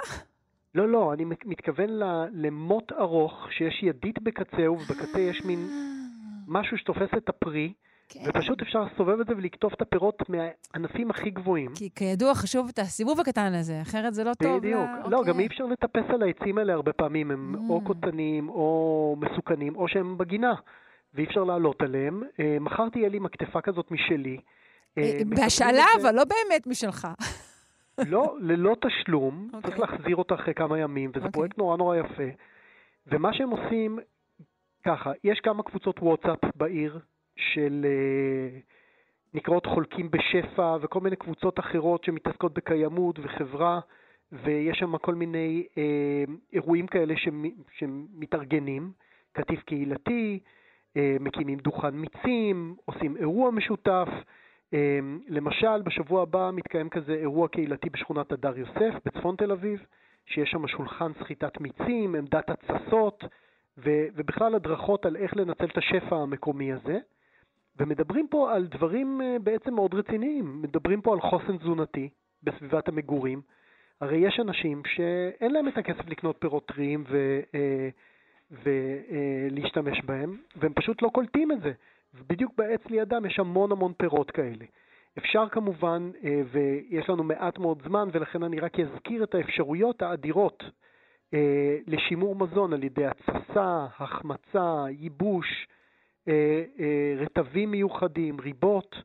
לא, לא, אני מתכוון למוט ארוך, שיש ידית בקצה, ובקצה יש מין משהו שתופס את הפרי, ופשוט אפשר לסובב את זה ולקטוף את הפירות מהענפים הכי גבוהים. כי כידוע חשוב את הסיבוב הקטן הזה, אחרת זה לא טוב. בדיוק. לא, גם אי אפשר לטפס על העצים האלה הרבה פעמים, הם או קטנים או מסוכנים, או שהם בגינה, ואי אפשר לעלות עליהם. מחר תהיה לי מקטפה כזאת משלי. בהשאלה, אבל לא באמת משלך. לא, ללא תשלום, צריך להחזיר אותה אחרי כמה ימים, וזה פרויקט נורא נורא יפה. ומה שהם עושים, ככה, יש כמה קבוצות וואטסאפ בעיר, של נקראות חולקים בשפע וכל מיני קבוצות אחרות שמתעסקות בקיימות וחברה, ויש שם כל מיני אה, אירועים כאלה שמתארגנים, כתיב קהילתי, אה, מקימים דוכן מיצים, עושים אירוע משותף. אה, למשל בשבוע הבא מתקיים כזה אירוע קהילתי בשכונת הדר יוסף בצפון תל אביב, שיש שם שולחן סחיטת מיצים, עמדת הצסות, ו- ובכלל הדרכות על איך לנצל את השפע המקומי הזה. ומדברים פה על דברים בעצם מאוד רציניים, מדברים פה על חוסן תזונתי בסביבת המגורים. הרי יש אנשים שאין להם את הכסף לקנות פירות טריים ולהשתמש בהם, והם פשוט לא קולטים את זה. בדיוק בעץ לידם יש המון המון פירות כאלה. אפשר כמובן, ויש לנו מעט מאוד זמן, ולכן אני רק אזכיר את האפשרויות האדירות לשימור מזון על ידי הצסה, החמצה, ייבוש, רטבים מיוחדים, ריבות,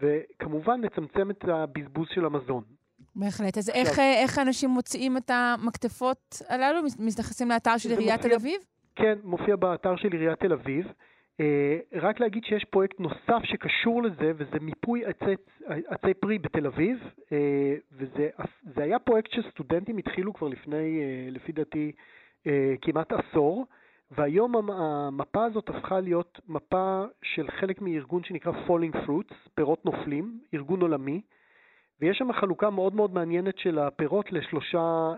וכמובן לצמצם את הבזבוז של המזון. בהחלט. אז איך, איך אנשים מוצאים את המקטפות הללו? מזדחסים לאתר של עיריית תל אביב? כן, מופיע באתר של עיריית תל אביב. רק להגיד שיש פרויקט נוסף שקשור לזה, וזה מיפוי עצי פרי בתל אביב, וזה היה פרויקט שסטודנטים התחילו כבר לפני, לפי דעתי, כמעט עשור, והיום המפה הזאת הפכה להיות מפה של חלק מארגון שנקרא Falling Fruits, פירות נופלים, ארגון עולמי, ויש שם חלוקה מאוד מאוד מעניינת של הפירות לשלושה,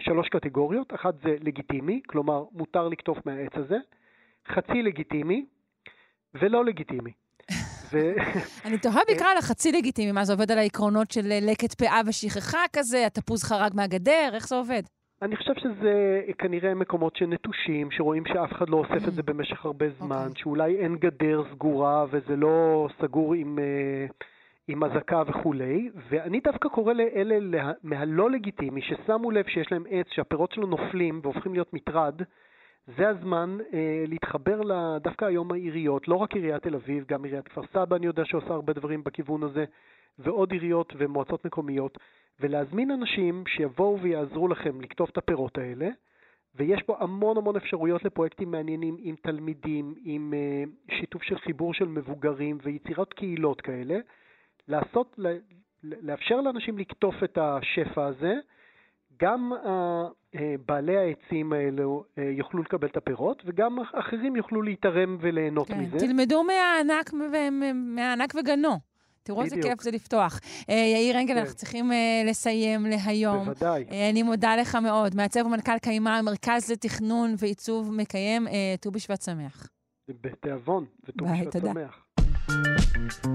שלוש קטגוריות. אחת זה לגיטימי, כלומר מותר לקטוף מהעץ הזה, חצי לגיטימי ולא לגיטימי. אני תוהה בקרא על החצי לגיטימי, מה זה עובד על העקרונות של לקט פאה ושכחה כזה, התפוז חרג מהגדר, איך זה עובד? אני חושב שזה כנראה מקומות שנטושים, שרואים שאף אחד לא אוסף את זה במשך הרבה זמן, שאולי אין גדר סגורה וזה לא סגור עם, עם הזקה וכולי, ואני דווקא קורא לאלה מהלא לגיטימי, ששמו לב שיש להם עץ, שהפירות שלו נופלים והופכים להיות מטרד, זה הזמן אה, להתחבר דווקא היום העיריות, לא רק עיריית תל אביב, גם עיריית כפר סבא, אני יודע שעושה הרבה דברים בכיוון הזה, ועוד עיריות ומועצות מקומיות, ולהזמין אנשים שיבואו ויעזרו לכם לקטוף את הפירות האלה, ויש פה המון המון אפשרויות לפרויקטים מעניינים עם תלמידים, עם אה, שיתוף של חיבור של מבוגרים ויצירת קהילות כאלה, לעשות, לה, לאפשר לאנשים לקטוף את השפע הזה, גם בעלי העצים האלו יוכלו לקבל את הפירות, וגם אחרים יוכלו להתארם וליהנות כן, מזה. תלמדו מהענק, מהענק וגנו. תראו איזה כיף זה לפתוח. יאיר רנגל, כן. אנחנו צריכים לסיים להיום. בוודאי. אני מודה לך מאוד. מעצב ומנכ"ל קיימה, מרכז לתכנון ועיצוב מקיים. ט"ו בשבט שמח. בתיאבון, וט"ו בשבט שמח. תודה.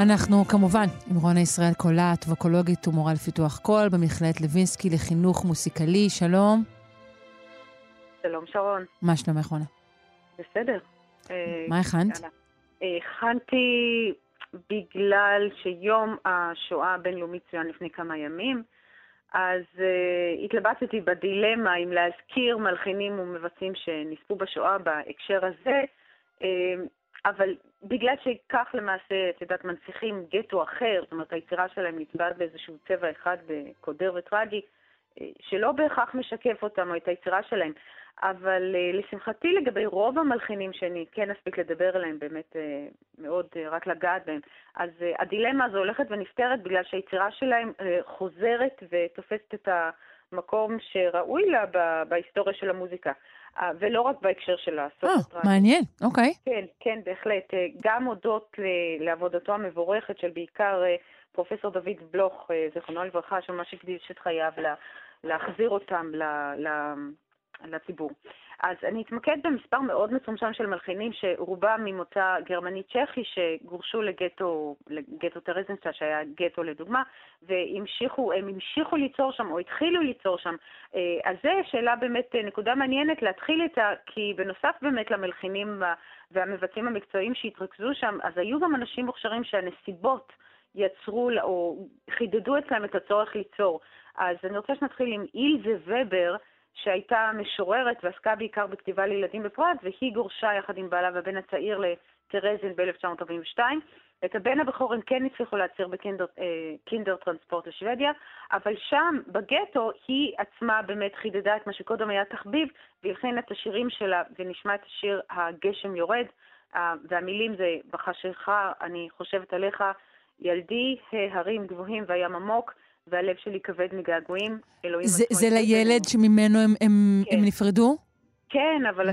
אנחנו כמובן עם רונה ישראל קולט, ווקולוגית ומורה לפיתוח קול, במכללת לוינסקי לחינוך מוסיקלי. שלום. שלום שרון. מה שלומך רונה? בסדר. מה הכנת? הכנתי בגלל שיום השואה הבינלאומי צוין לפני כמה ימים, אז התלבטתי בדילמה אם להזכיר מלחינים ומבצעים שנספו בשואה בהקשר הזה, אבל בגלל שכך למעשה, את יודעת, מנציחים גטו אחר, זאת אומרת, היצירה שלהם נצבעת באיזשהו צבע אחד בקודר וטרגי, שלא בהכרח משקף אותם או את היצירה שלהם. אבל לשמחתי לגבי רוב המלחינים שאני כן אספיק לדבר עליהם, באמת מאוד רק לגעת בהם, אז הדילמה הזו הולכת ונפתרת בגלל שהיצירה שלהם חוזרת ותופסת את המקום שראוי לה בהיסטוריה של המוזיקה. ולא רק בהקשר של הסוף. אה, מעניין, אוקיי. כן, כן, בהחלט. גם הודות לעבודתו המבורכת של בעיקר פרופסור דוד בלוך, זכרונו לברכה, של מה שהקדיש את חייו להחזיר אותם לציבור. אז אני אתמקד במספר מאוד מצומצם של מלחינים, שרובם ממוצא גרמני-צ'כי, שגורשו לגטו, לגטו טרזינסטאט, שהיה גטו לדוגמה, והמשיכו, הם המשיכו ליצור שם, או התחילו ליצור שם. אז זה שאלה באמת, נקודה מעניינת להתחיל איתה, כי בנוסף באמת למלחינים והמבצעים המקצועיים שהתרכזו שם, אז היו גם אנשים מוכשרים שהנסיבות יצרו, או חידדו אצלם את הצורך ליצור. אז אני רוצה שנתחיל עם אילזה ובר, שהייתה משוררת ועסקה בעיקר בכתיבה לילדים בפרט, והיא גורשה יחד עם בעלה ובן הצעיר לטרזין ב-אלף תשע מאות ארבעים ושתיים, את הבן הבכור הם כן הצליחו להציר בקינדר טרנספורט לשוודיה, אבל שם בגטו היא עצמה באמת חידדה את מה שקודם היה תחביב, והלחין את השירים שלה, ונשמע את השיר הגשם יורד, והמילים זה בחשך אני חושבת עליך, ילדי ההרים גבוהים והים עמוק, והלב שלי כבד מגעגועים. זה, זה לילד שממנו הם, הם, כן. הם נפרדו? כן, אבל...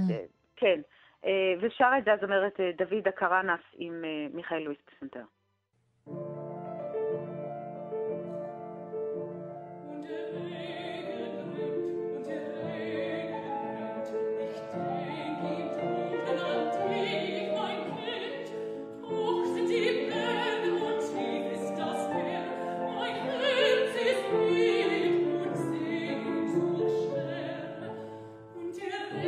כן. ושרה את זה, זאת אומרת, דוד הקרנס עם מיכאל לואיס פסנתר.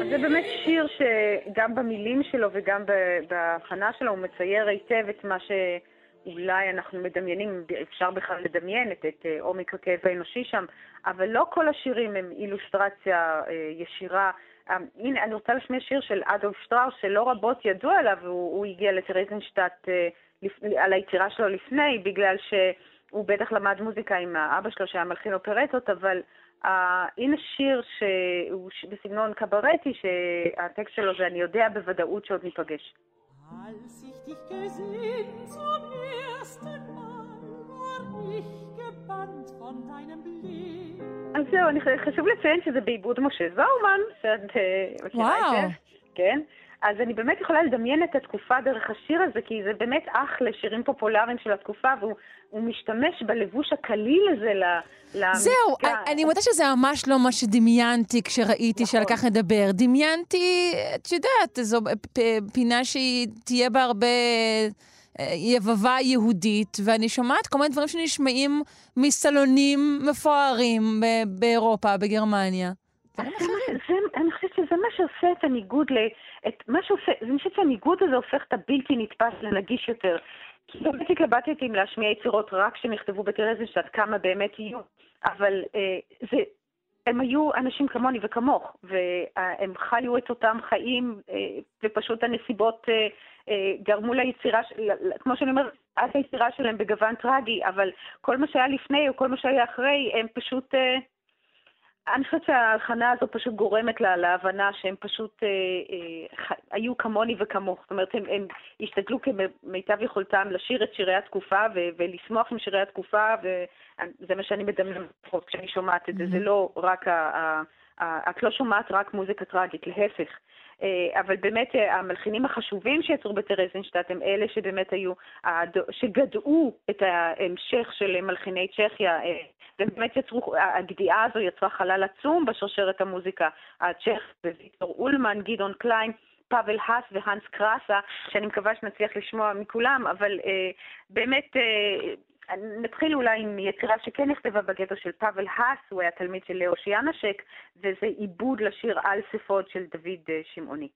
זה באמת שיר שגם במילים שלו וגם בהכנה שלו הוא מצייר היטב את מה שאולי אנחנו מדמיינים, אפשר בכלל לדמיין את, את עומק הכאב האנושי שם, אבל לא כל השירים הם אילוסטרציה ישירה. הנה, אני רוצה לשמיע שיר של אדולף שטראוס שלא רבות ידוע עליו, הוא, הוא הגיע לטרזנשטט על היצירה שלו לפני, בגלל שהוא בטח למד מוזיקה עם האבא שלו שהיה מלחין אופרטות, אבל... הנה שיר שהוא בסגנון קברטי שהטקסט שלו זה אני יודע בוודאות שעוד ניפגש. Als ich dich gesehen zum ersten Mal war ich gebannt von deinem Blick. אז זהו, אני חשוב לציין שזה בעיבוד משה זאומן, שאת מכירה את זה. כן. אז אני באמת יכולה לדמיין את התקופה דרך השיר הזה, כי זה באמת אחלה שירים פופולריים של התקופה, והוא משתמש בלבוש הקליל הזה למתקה. זהו, אני מודה שזה ממש לא מה שדמיינתי כשראיתי שעל כך נדבר. דמיינתי, את יודעת, זו פינה שהיא תהיה בה הרבה יבבה יהודית, ואני שומעת כל מיני דברים שנשמעים מסלונים מפוארים באירופה, בגרמניה. אני חושבת שזה מה שעושה את הניגוד, זה משהו שהניגוד הזה הופך את הבלתי נתפס לנגיש יותר. כי באמת התלבטתי אם להשמיע יצירות רק שנכתבו בטרזנשטט, כמה באמת יהיו, אבל הם היו אנשים כמוני וכמוך, והם חיו את אותם חיים, ופשוט הנסיבות גרמו ליצירה, כמו שאני אומרת, אז היצירה שלהם בגוון טרגי, אבל כל מה שהיה לפני או כל מה שהיה אחרי, הם פשוט... אני חושבת שההלחנה הזו פשוט גורמת לה להבנה שהם פשוט אה, אה, חי, היו כמוני וכמוך. זאת אומרת, הם, הם השתדלו כמיטב יכולתם לשיר את שירי התקופה ו- ולשמוח עם שירי התקופה, וזה מה שאני מדמיינת כשאני שומעת את זה. זה לא רק, ה- ה- ה- את לא שומעת רק מוזיקה טראגית, להפך. אה, אבל באמת המלחינים החשובים שיצרו בטרזנשטט הם אלה שבאמת היו, שגדעו את ההמשך של מלחיני צ'כיה, אה, ובאמת יצרו, הגדיעה הזו יצרה חלל עצום בשרשרת המוזיקה הצ'ך, וויקטור אולמן, גדעון קליין, פאבל האס והנס קראסה, שאני מקווה שנצליח לשמוע מכולם, אבל אה, באמת אה, נתחיל אולי עם יצירה שכן נכתבה בגטו של פאבל האס, הוא היה תלמיד של לאו יאנשק, וזה עיבוד לשיר על ספוד של דוד אה, שמעוני.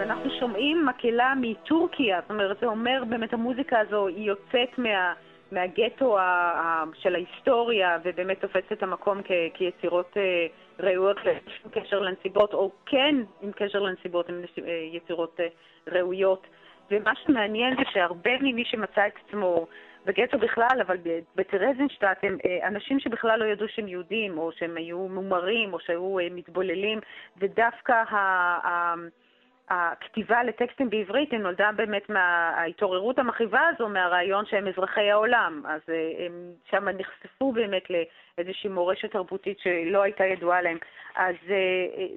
אנחנו שומעים מקהלה מטורקיה, זאת אומרת, זה אומר באמת המוזיקה הזו היא יוצאת מה, מהגטו ה, ה, של ההיסטוריה, ובאמת תופסת את המקום כ, כיצירות אה, ראויות עם קשר לנסיבות, או כן עם קשר לנסיבות, עם אה, יצירות אה, ראויות. ומה שמעניין זה שהרבה ממי שמצא את עצמו בגטו בכלל, אבל בטרזנשטט הם אנשים שבכלל לא ידעו שהם יהודים, או שהם היו מומרים, או שהיו אה, מתבוללים, ודווקא ה... ה הכתיבה לטקסטים בעברית נולדה באמת מההתעוררות המחריבה הזו, מהרעיון שהם אזרחי העולם. אז הם שם נחשפו באמת לאיזושהי מורשת תרבותית שלא הייתה ידועה להם. אז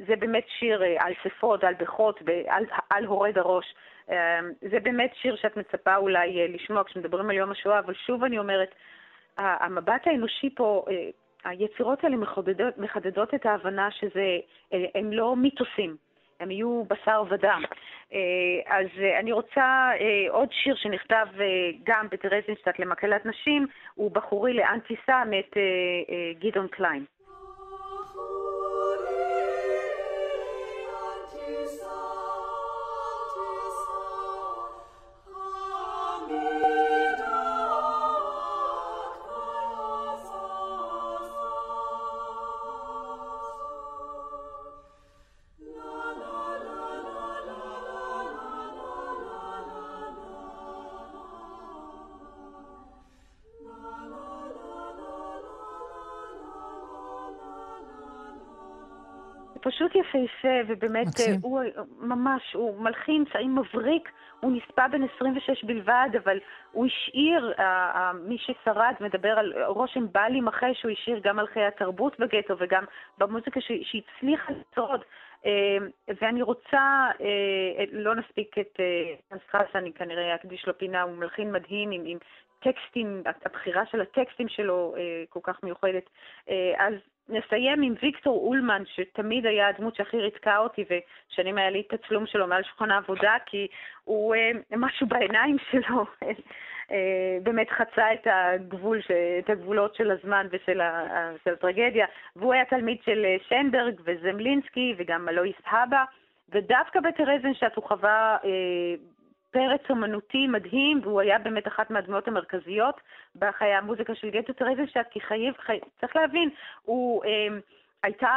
זה באמת שיר על ספוד, על בחות, על, על הורד הראש. זה באמת שיר שאת מצפה אולי לשמוע כשמדברים על יום השואה, אבל שוב אני אומרת, המבט האנושי פה, היצירות האלה מחדדות, מחדדות את ההבנה שזה, הם לא מיתוסים. הם יהיו בשר ודם. אז אני רוצה עוד שיר שנכתב גם בטרזנשטט למקהלת נשים, הוא בחורי לאנטיסה מאת גדעון קליין. הוא פשוט יפהפה, ובאמת מקסים. הוא ממש, הוא מלחין, צעים מבריק, הוא נספה בין עשרים ושש בלבד, אבל הוא השאיר, מי ששרד מדבר על רושם בעלים אחרי שהוא השאיר גם על חיי התרבות בגטו, וגם במוזיקה שהצליחה לצרוד. ואני רוצה, לא נספיק את חס, אני כנראה אקדיש לו פינה, הוא מלחין מדהים עם, עם טקסטים, הבחירה של הטקסטים שלו כל כך מיוחדת. אז נסיים עם ויקטור אולמן, שתמיד היה הדמות שהכי ריתקה אותי, ושנים היה לי את הצלום שלו מעל שולחן העבודה, כי הוא משהו בעיניים שלו באמת חצה את הגבול, את הגבולות של הזמן ושל הטרגדיה, והוא היה תלמיד של שנברג וזמלינסקי וגם אלויס הבה, ודווקא בטרזיינשטט הוא חווה פרץ אומנותי מדהים, והוא היה באמת אחת מהדמויות המרכזיות בחיי המוזיקה של גטו טרזיינשטט, כי חייב, חי... צריך להבין, הוא אה, הייתה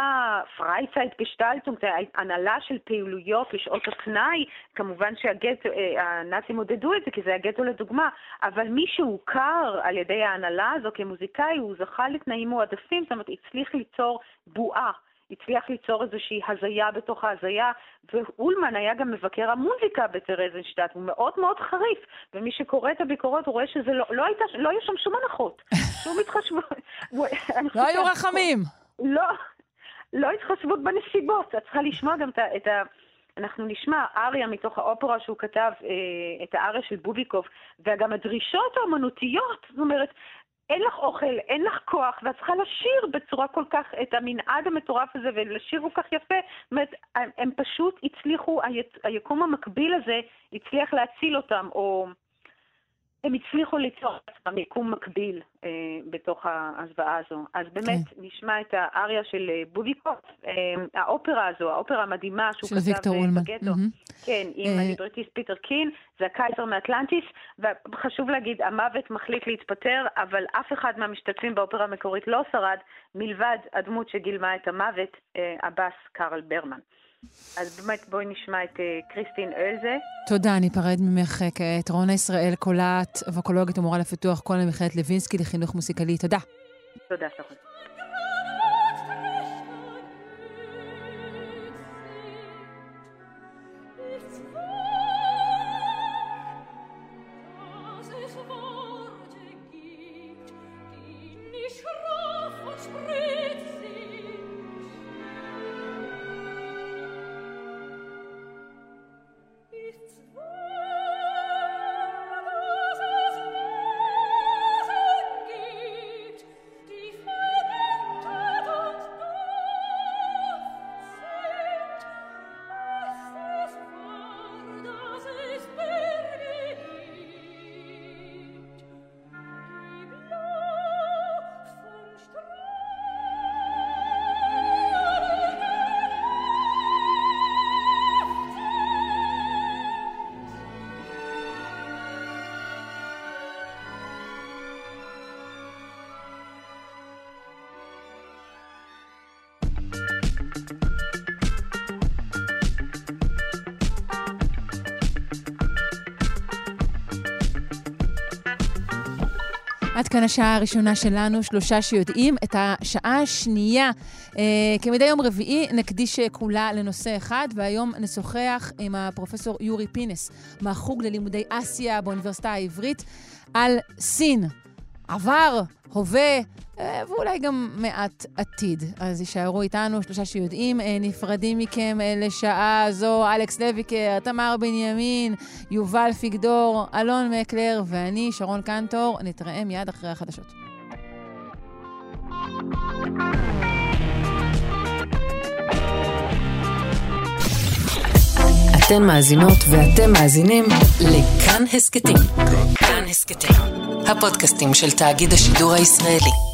פרייצייט גשטלטום, הנהלה של פעילויות לשעות הפנאי, כמובן שהגטו, אה, הנאצים עודדו את זה, כי זה הגטו לדוגמה, אבל מי שהוכר על ידי ההנהלה הזו כמוזיקאי, הוא זכה לתנאים מועדפים, זאת אומרת, הצליח ליצור בועה. הצליח ליצור איזושהי הזיה בתוך ההזיה, ואולמן היה גם מבקר המוזיקה בטרזיינשטט, הוא מאוד מאוד חריף, ומי שקורא את הביקורות הוא רואה שזה לא, לא הייתה, לא היו שם שום הנחות, שום התחשבות. לא היו רחמים. לא, לא התחשבות בנסיבות, את צריכה לשמוע גם את ה... אנחנו נשמע אריה מתוך האופרה שהוא כתב, את האריה של בוביקוב, וגם הדרישות האמנותיות, זאת אומרת, אין לך אוכל, אין לך כוח, ואת צריכה לשיר בצורה כל כך את המנעד המטורף הזה, ולשיר הוא כך יפה. זאת אומרת, הם פשוט הצליחו, היקום המקביל הזה הצליח להציל אותם, או הם הצליחו ליצור עצמם יקום מקביל אה, בתוך ההזוואה הזו. אז באמת okay. נשמע את האריה של בוביקוב, אה, האופרה הזו, האופרה המדהימה שהוא כתב ויקטור אולמן. Mm-hmm. כן, עם הליבריטיסט פיטר קין, זה הקייזר מאטלנטיס, וחשוב להגיד, המוות מחליט להתפטר, אבל אף אחד מהמשתתפים באופרה המקורית לא שרד, מלבד הדמות שגילמה את המוות, אה, הבאס קרל ברמן. אז באמת בואי נשמע את קריסטין אלזה. תודה, אני פרד ממך כעת. רונה ישראל, קולעת, ווקולוגית ומורה לפיתוח קול למכללת לוינסקי לחינוך מוסיקלי. תודה. תודה, שרון. עד כאן השעה הראשונה שלנו, שלושה שיודעים. את השעה השנייה, כמדי יום רביעי, נקדיש כולה לנושא אחד, והיום נשוחח עם הפרופסור יורי פינס, מהחוג ללימודי אסיה באוניברסיטה העברית, על סין. עבר, הווה, ואולי גם מעט עתיד. אז יישארו איתנו, שלושה שיודעים, נפרדים מכם לשעה זו, אלכס לויקר, תמר בנימין, יובל פיגדור, אלון מקלר ואני, שרון קנטור, נתראה מיד אחרי החדשות. אתן מאזינות ואתם מאזינים לכאן הסקטים. כאן הסקטים. הפודקאסטים של תאגיד השידור הישראלי.